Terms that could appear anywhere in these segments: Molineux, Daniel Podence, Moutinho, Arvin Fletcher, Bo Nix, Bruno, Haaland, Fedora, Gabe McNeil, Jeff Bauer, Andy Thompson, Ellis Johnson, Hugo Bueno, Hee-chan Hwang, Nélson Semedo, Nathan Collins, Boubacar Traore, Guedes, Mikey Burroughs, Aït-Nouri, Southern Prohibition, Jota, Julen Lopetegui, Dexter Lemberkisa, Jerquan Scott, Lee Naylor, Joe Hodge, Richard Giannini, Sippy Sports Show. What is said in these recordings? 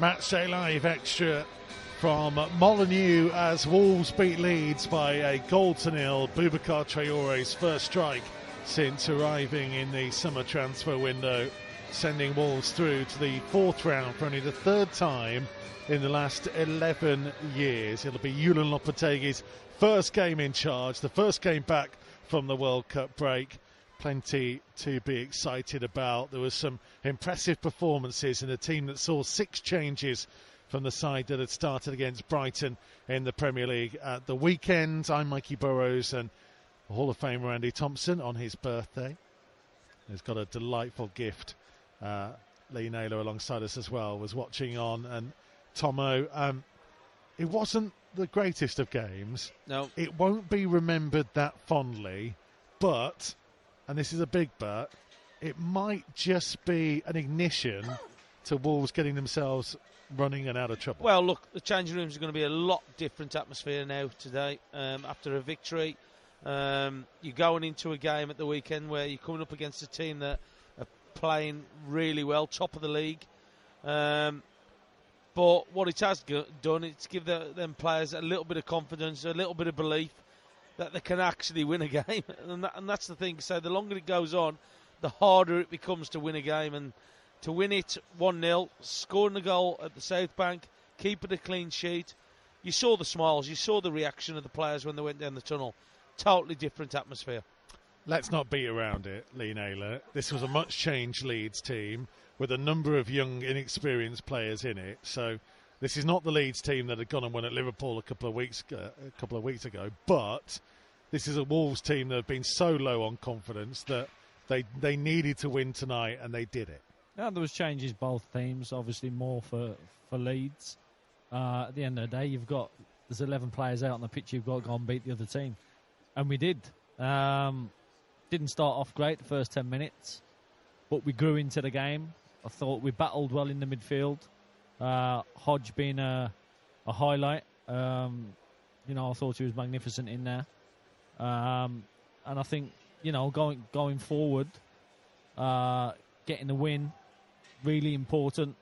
Match Day Live Extra from Molineux as Wolves beat Leeds by a goal to nil. Boubacar Traore's first strike since arriving in the summer transfer window, sending Wolves through to the fourth round for only the third time in the last 11 years. It'll be Julen Lopetegui's first game in charge, the first game back from the World Cup break. Plenty to be excited about. There was some impressive performances in a team that saw six changes from the side that had started against Brighton in the Premier League at the weekend. I'm Mikey Burroughs, and Hall of Famer Andy Thompson on his birthday has got a delightful gift. Lee Naylor alongside us as well was watching on, and Tomo, it wasn't the greatest of games. No. It won't be remembered that fondly, but, and this is a big but, it might just be an ignition to Wolves getting themselves running and out of trouble. Well, look, the changing rooms are going to be a lot different atmosphere now today after a victory. You're going into a game at the weekend where you're coming up against a team that are playing really well, top of the league. But what it has done is give them players a little bit of confidence, a little bit of belief that they can actually win a game. And that's the thing. So the longer it goes on, the harder it becomes to win a game. And to win it 1-0, scoring a goal at the South Bank, keeping a clean sheet. You saw the smiles, you saw the reaction of the players when they went down the tunnel. Totally different atmosphere. Let's not beat around it, Lee Naylor. This was a much-changed Leeds team with a number of young, inexperienced players in it. So this is not the Leeds team that had gone and won at Liverpool a couple of weeks ago. But this is a Wolves team that have been so low on confidence that they needed to win tonight, and they did it. Yeah, there was changes both teams. Obviously, more for Leeds. At the end of the day, there's 11 players out on the pitch. You've got to go and beat the other team, and we did. Didn't start off great the first 10 minutes, but we grew into the game. I thought we battled well in the midfield. Hodge being a highlight. I thought he was magnificent in there. And I think, going forward, getting the win, really important.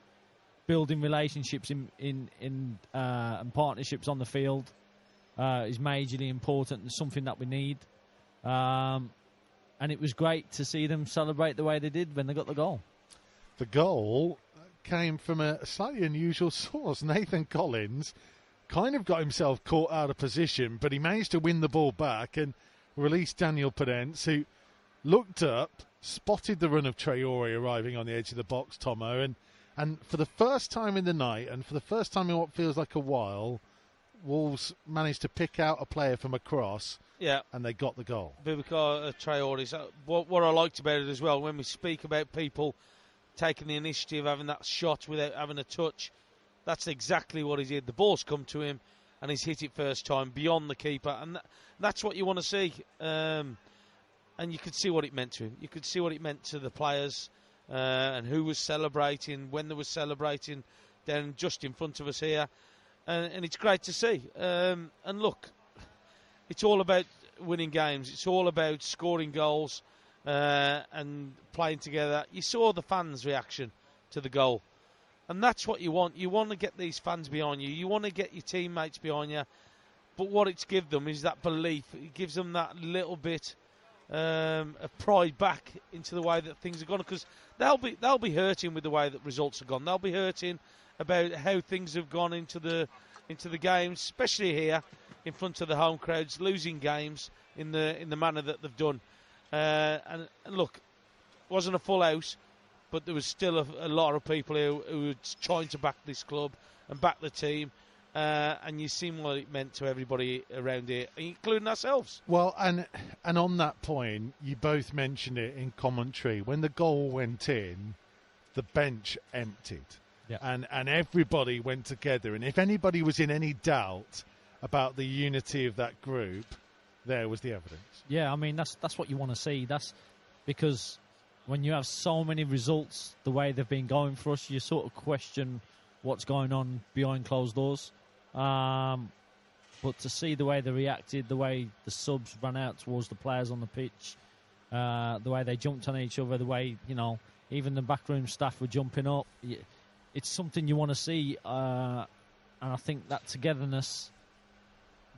Building relationships and partnerships on the field is majorly important and something that we need. And it was great to see them celebrate the way they did when they got the goal. The goal came from a slightly unusual source. Nathan Collins kind of got himself caught out of position, but he managed to win the ball back and released Daniel Podence, who looked up, spotted the run of Traore arriving on the edge of the box, Tomo, and for the first time in the night and for the first time in what feels like a while, Wolves managed to pick out a player from across, and they got the goal. Boubacar Traore. So what I liked about it as well, when we speak about people taking the initiative, having that shot without having a touch, that's exactly what he did. The ball's come to him, and he's hit it first time beyond the keeper, and that's what you want to see. And you could see what it meant to him. You could see what it meant to the players and who was celebrating, when they were celebrating, then just in front of us here. And it's great to see. And look, it's all about winning games. It's all about scoring goals and playing together. You saw the fans' reaction to the goal. And that's what you want. You want to get these fans behind you. You want to get your teammates behind you. But what it's given them is that belief. It gives them that little bit of pride back into the way that things are gone. Because they'll be hurting with the way that results are gone. They'll be hurting about how things have gone into the games, especially here in front of the home crowds, losing games in the manner that they've done. And look, it wasn't a full house, but there was still a lot of people who were trying to back this club and back the team. And you seen what it meant to everybody around here, including ourselves. Well, and on that point, you both mentioned it in commentary. When the goal went in, the bench emptied. Yeah. And everybody went together. And if anybody was in any doubt about the unity of that group, there was the evidence. Yeah, I mean, that's what you want to see. That's because when you have so many results the way they've been going for us, you sort of question what's going on behind closed doors. But to see the way they reacted, the way the subs ran out towards the players on the pitch, the way they jumped on each other, the way, even the backroom staff were jumping up. it's something you want to see. And I think that togetherness,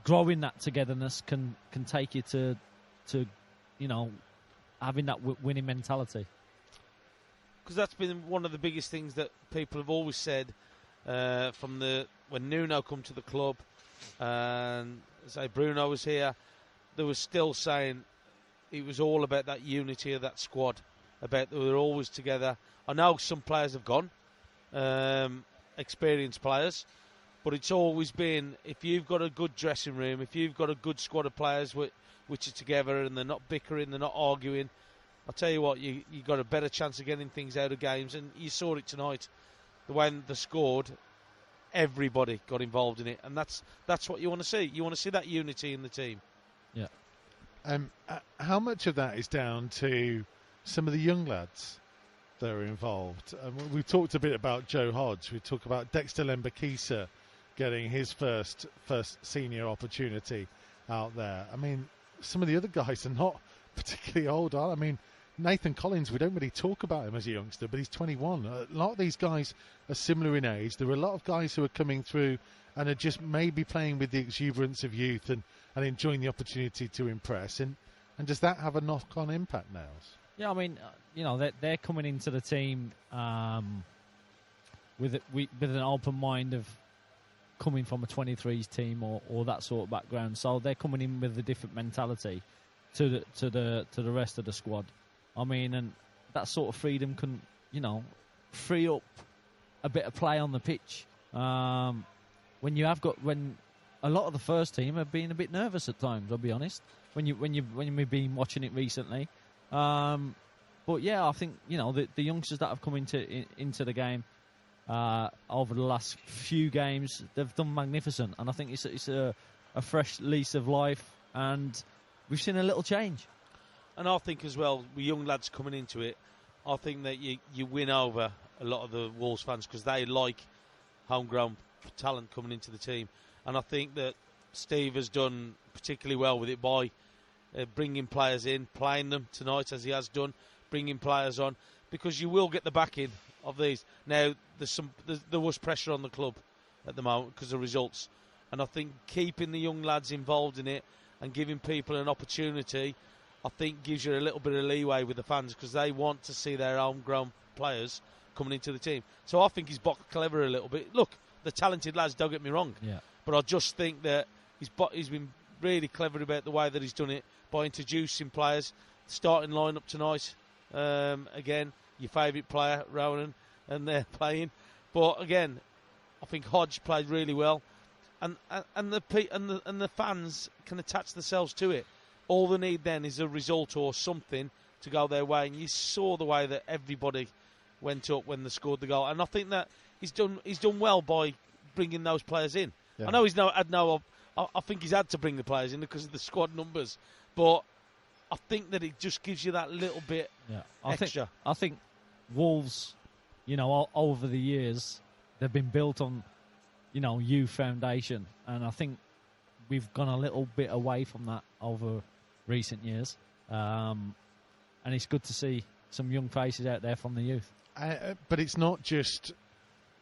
growing that togetherness, can take you to you know, having that winning mentality. Because that's been one of the biggest things that people have always said from the when Nuno come to the club, and say Bruno was here, they were still saying it was all about that unity of that squad, about they were always together. I know some players have gone, experienced players, but it's always been, if you've got a good dressing room, if you've got a good squad of players which are together and they're not bickering, they're not arguing, I'll tell you what, you got a better chance of getting things out of games. And you saw it tonight, the way they scored, everybody got involved in it, and that's what you want to see. You want to see that unity in the team. Yeah. How much of that is down to some of the young lads that are involved? We've talked a bit about Joe Hodge. We talk about Dexter Lemberkisa getting his first senior opportunity out there. I mean, some of the other guys are not particularly old. I mean, Nathan Collins, we don't really talk about him as a youngster, but he's 21. A lot of these guys are similar in age. There are a lot of guys who are coming through and are just maybe playing with the exuberance of youth and enjoying the opportunity to impress. And does that have a knock-on impact, Nels? Yeah, I mean, you know, they're coming into the team with an open mind of coming from a 23s team or that sort of background. So they're coming in with a different mentality to the rest of the squad. I mean, and that sort of freedom can, you know, free up a bit of play on the pitch. When a lot of the first team have been a bit nervous at times, I'll be honest. When we've been watching it recently, but yeah, I think, you know, the youngsters that have come into the game over the last few games, they've done magnificent, and I think it's a fresh lease of life, and we've seen a little change. And I think as well, with young lads coming into it, I think that you win over a lot of the Wolves fans because they like homegrown talent coming into the team. And I think that Steve has done particularly well with it by bringing players in, playing them tonight as he has done, bringing players on, because you will get the backing of these. Now, there was pressure on the club at the moment because of results. And I think keeping the young lads involved in it and giving people an opportunity, I think, gives you a little bit of leeway with the fans because they want to see their homegrown players coming into the team. So I think he's boxed clever a little bit. Look, the talented lads, don't get me wrong. Yeah. But I just think that he's been really clever about the way that he's done it by introducing players. Starting lineup tonight, again, your favourite player, Ronan, and they're playing. But again, I think Hodge played really well, and the fans can attach themselves to it. All they need then is a result or something to go their way. And you saw the way that everybody went up when they scored the goal. And I think that he's done well by bringing those players in. Yeah. I know I think he's had to bring the players in because of the squad numbers. But I think that it just gives you that little bit extra. I think Wolves, you know, over the years, they've been built on, you know, youth foundation. And I think we've gone a little bit away from that over recent years, and it's good to see some young faces out there from the youth. But it's not just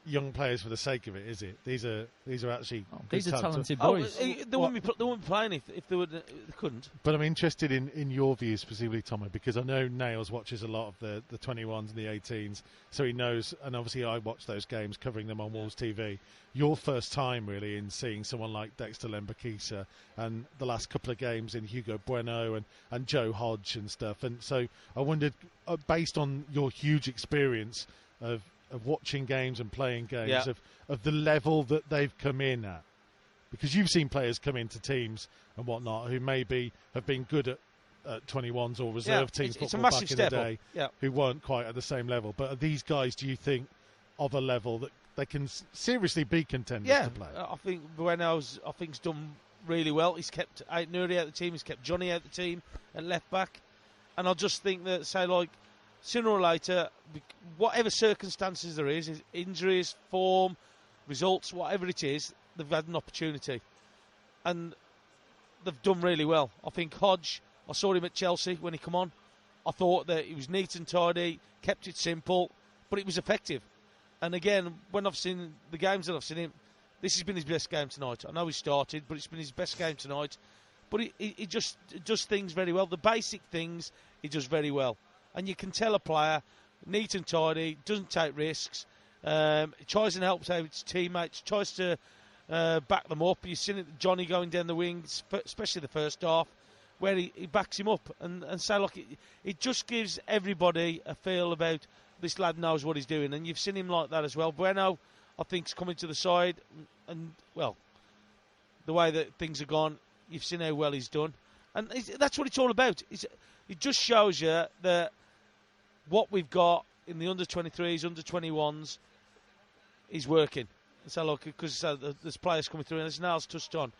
young players for the sake of it, is it? These are actually talented boys. They wouldn't be playing if they would. They couldn't. But I'm interested in your views, specifically, Tommy, because I know Nails watches a lot of the 21s and the 18s, so he knows. And obviously, I watch those games, covering them on Wolves TV. Your first time really in seeing someone like Dexter Lemberkisa, and the last couple of games in Hugo Bueno and Joe Hodge and stuff. And so I wondered, based on your huge experience of watching games and playing games, of the level that they've come in at. Because you've seen players come into teams and whatnot who maybe have been good at 21s or reserve teams football back in the day, who weren't quite at the same level. But are these guys, do you think, of a level that they can seriously be contenders to play? I think Bueno's, he's done really well. He's kept Aït-Nouri out of the team, he's kept Johnny out of the team at left-back. And I just think that, say, like, sooner or later, whatever circumstances there is injuries, form, results, whatever it is, they've had an opportunity. And they've done really well. I think Hodge, I saw him at Chelsea when he came on. I thought that he was neat and tidy, kept it simple, but it was effective. And again, when I've seen the games that I've seen him, this has been his best game tonight. I know he started, but it's been his best game tonight. But he just does things very well. The basic things he does very well. And you can tell a player, neat and tidy, doesn't take risks, tries and helps out his teammates, tries to back them up. You've seen it, Johnny going down the wing, especially the first half, where he backs him up. And so, like, it just gives everybody a feel about this lad knows what he's doing. And you've seen him like that as well. Bueno, I think, is coming to the side. And, well, the way that things have gone, you've seen how well he's done. And that's what it's all about. It just shows you that what we've got in the under-23s, under-21s is working. So, look, because there's players coming through, and as Niall's touched on,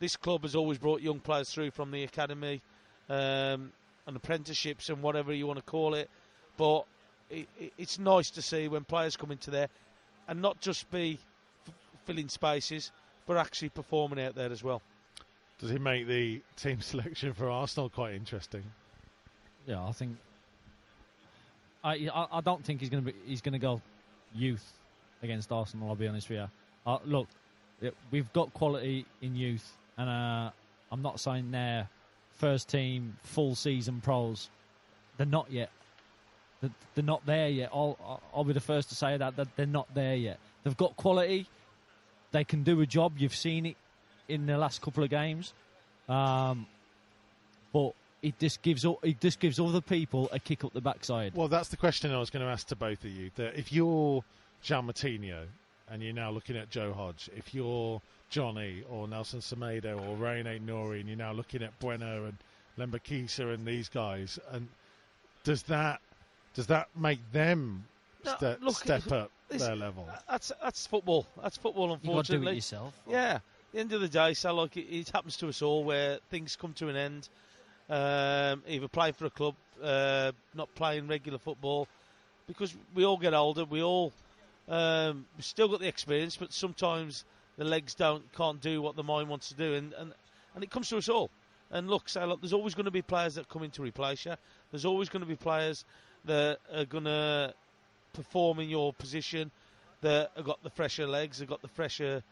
this club has always brought young players through from the academy and apprenticeships and whatever you want to call it. But it's nice to see when players come into there and not just be filling spaces, but actually performing out there as well. Does it make the team selection for Arsenal quite interesting? Yeah, I think I don't think he's going to go youth against Arsenal. I'll be honest with you. Look, we've got quality in youth, and I'm not saying they're first team full season pros. They're not yet. They're not there yet. I'll be the first to say that they're not there yet. They've got quality. They can do a job. You've seen it in the last couple of games, but it just gives other people a kick up the backside. Well, that's the question I was going to ask to both of you. That if you're Jan Moutinho and you're now looking at Joe Hodge, if you're Johnny or Nélson Semedo or Aït-Nouri and you're now looking at Bueno and Lemberkisa and these guys, and does that make them step up their level? That's football. That's football. Unfortunately, you've got to do it yourself. Yeah. At the end of the day, so like it happens to us all where things come to an end. Either playing for a club, not playing regular football, because we all get older. We all we've still got the experience, but sometimes the legs can't do what the mind wants to do, and it comes to us all. And look, so look, there's always going to be players that come in to replace you. There's always going to be players that are going to perform in your position, that have got the fresher legs, have got the fresher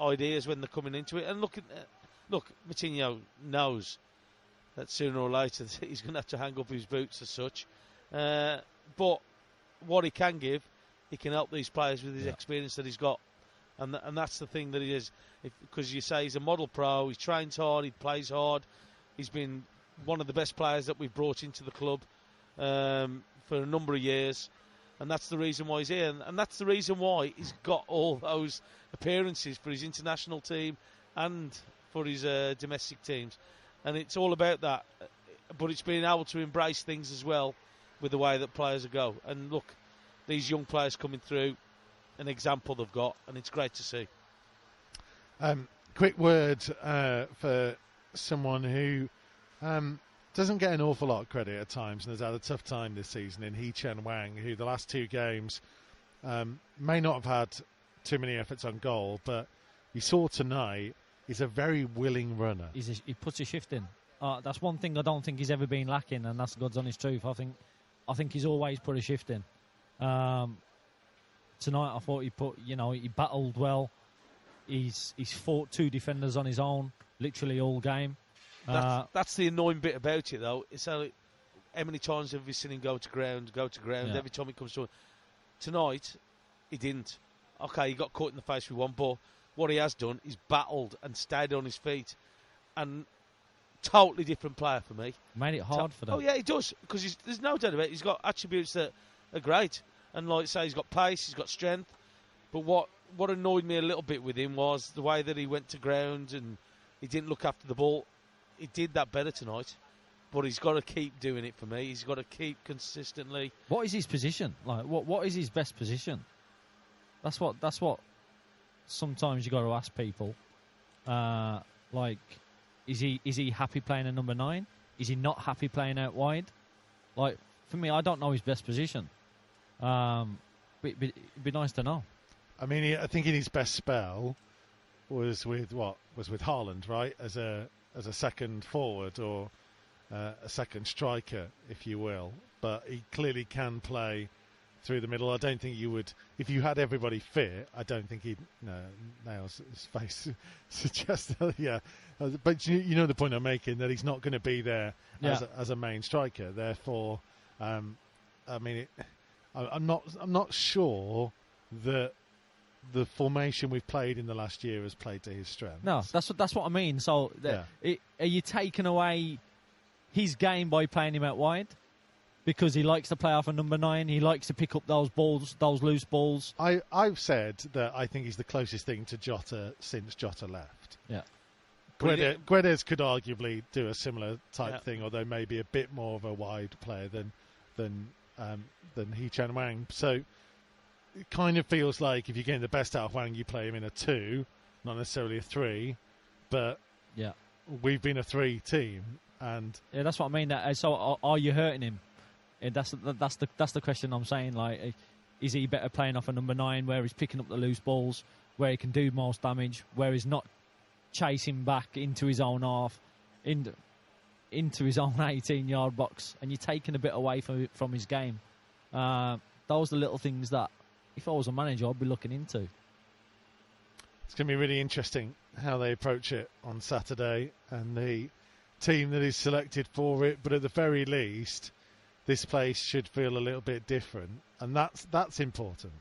ideas when they're coming into it. And look, Moutinho knows that sooner or later he's going to have to hang up his boots as such. But what he can give, he can help these players with his experience that he's got. And that's the thing that he is. Because you say he's a model pro, he trains hard, he plays hard. He's been one of the best players that we've brought into the club for a number of years. And that's the reason why he's here. And that's the reason why he's got all those appearances for his international team and for his domestic teams. And it's all about that. But it's being able to embrace things as well with the way that players go. And look, these young players coming through, an example they've got, and it's great to see. Quick word for someone who doesn't get an awful lot of credit at times and has had a tough time this season in Hee-chan Hwang, who the last two games may not have had too many efforts on goal, but you saw tonight he's a very willing runner. He puts a shift in. That's one thing I don't think he's ever been lacking, and that's God's honest truth. I think he's always put a shift in. Tonight I thought he put, he battled well. He's fought two defenders on his own literally all game. That's the annoying bit about it, though. It's how many times have we seen him go to ground? Yeah. Every time he comes to it. Tonight, he didn't. Okay, he got caught in the face with one ball. What he has done is battled and stayed on his feet. And totally different player for me. Made it hard for them. Oh, yeah, he does. Because there's no doubt about it. He's got attributes that are great. And like I say, he's got pace, he's got strength. But what annoyed me a little bit with him was the way that he went to ground and he didn't look after the ball. He did that better tonight. But he's got to keep doing it for me. He's got to keep consistently. What is his position? Like, what is his best position? That's what sometimes you got to ask people. Like, is he happy playing a number 9? Is he not happy playing out wide? Like, for me, I don't know his best position. But it'd be nice to know. I mean, I think in his best spell was with Haaland, right? As a second forward or a second striker, if you will. But he clearly can play through the middle. I don't think you would, if you had everybody fit, I don't think he'd, Nails' face suggests that, yeah. But you know the point I'm making, that he's not going to be there as a main striker. Therefore, I'm not sure that the formation we've played in the last year has played to his strengths. No, that's what I mean. So, are you taking away his game by playing him out wide? Because he likes to play off a number 9, he likes to pick up those balls, those loose balls. I've said that I think he's the closest thing to Jota since Jota left. Yeah, Guedes could arguably do a similar type thing, although maybe a bit more of a wide player than Hee-chan Hwang. So it kind of feels like if you're getting the best out of Hwang, you play him in a 2, not necessarily a 3. But yeah, we've been a 3 team, and yeah, that's what I mean. So are you hurting him? That's the question I'm saying. Like, is he better playing off a number 9, where he's picking up the loose balls, where he can do most damage, where he's not chasing back into his own half, into his own 18-yard box, and you're taking a bit away from his game? Those are the little things that, if I was a manager, I'd be looking into. It's going to be really interesting how they approach it on Saturday and the team that is selected for it. But at the very least, this place should feel a little bit different, and that's important.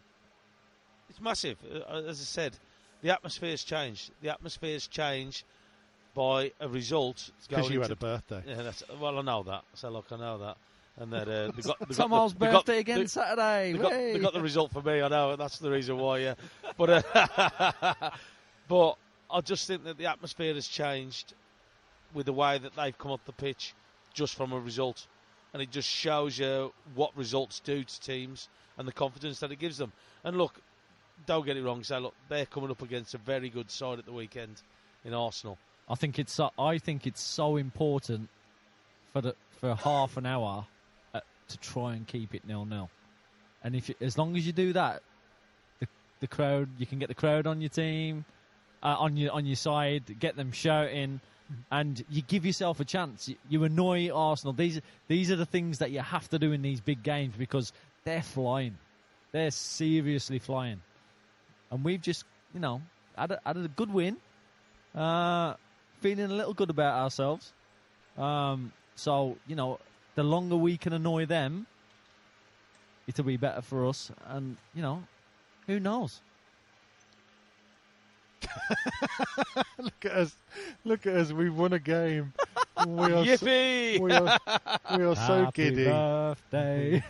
It's massive. As I said, the atmosphere's changed. The atmosphere's changed by a result. Because you had a birthday. Yeah, I know that. So, I know that. And then Tom's birthday again Saturday. They got the result for me. I know, and that's the reason why. Yeah, but but I just think that the atmosphere has changed with the way that they've come up the pitch just from a result. And it just shows you what results do to teams and the confidence that it gives them. And look, don't get it wrong. So look, they're coming up against a very good side at the weekend in Arsenal. I think it's so important for half an hour to try and keep it 0-0. And as long as you do that, the crowd, you can get the crowd on your team, on your side, get them shouting. And you give yourself a chance. You annoy Arsenal. These are the things that you have to do in these big games, because they're flying. They're seriously flying. And we've just, had a good win. Feeling a little good about ourselves. So, the longer we can annoy them, it'll be better for us. And, who knows? Look at us! We won a game. Yippee! We are so giddy. Happy birthday!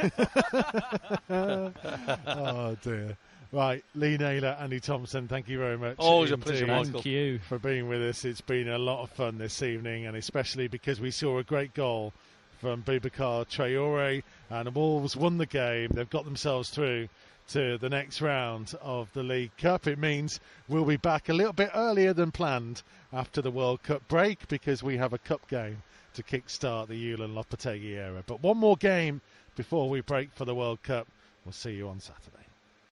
Oh dear! Right, Lee Naylor, Andy Thompson. Thank you very much. Always a pleasure, Michael. Thank you for being with us. It's been a lot of fun this evening, and especially because we saw a great goal from Boubacar Traore, and the Wolves won the game. They've got themselves through to the next round of the League Cup. It means we'll be back a little bit earlier than planned after the World Cup break, because we have a cup game to kickstart the Julen Lopetegui era. But one more game before we break for the World Cup. We'll see you on Saturday.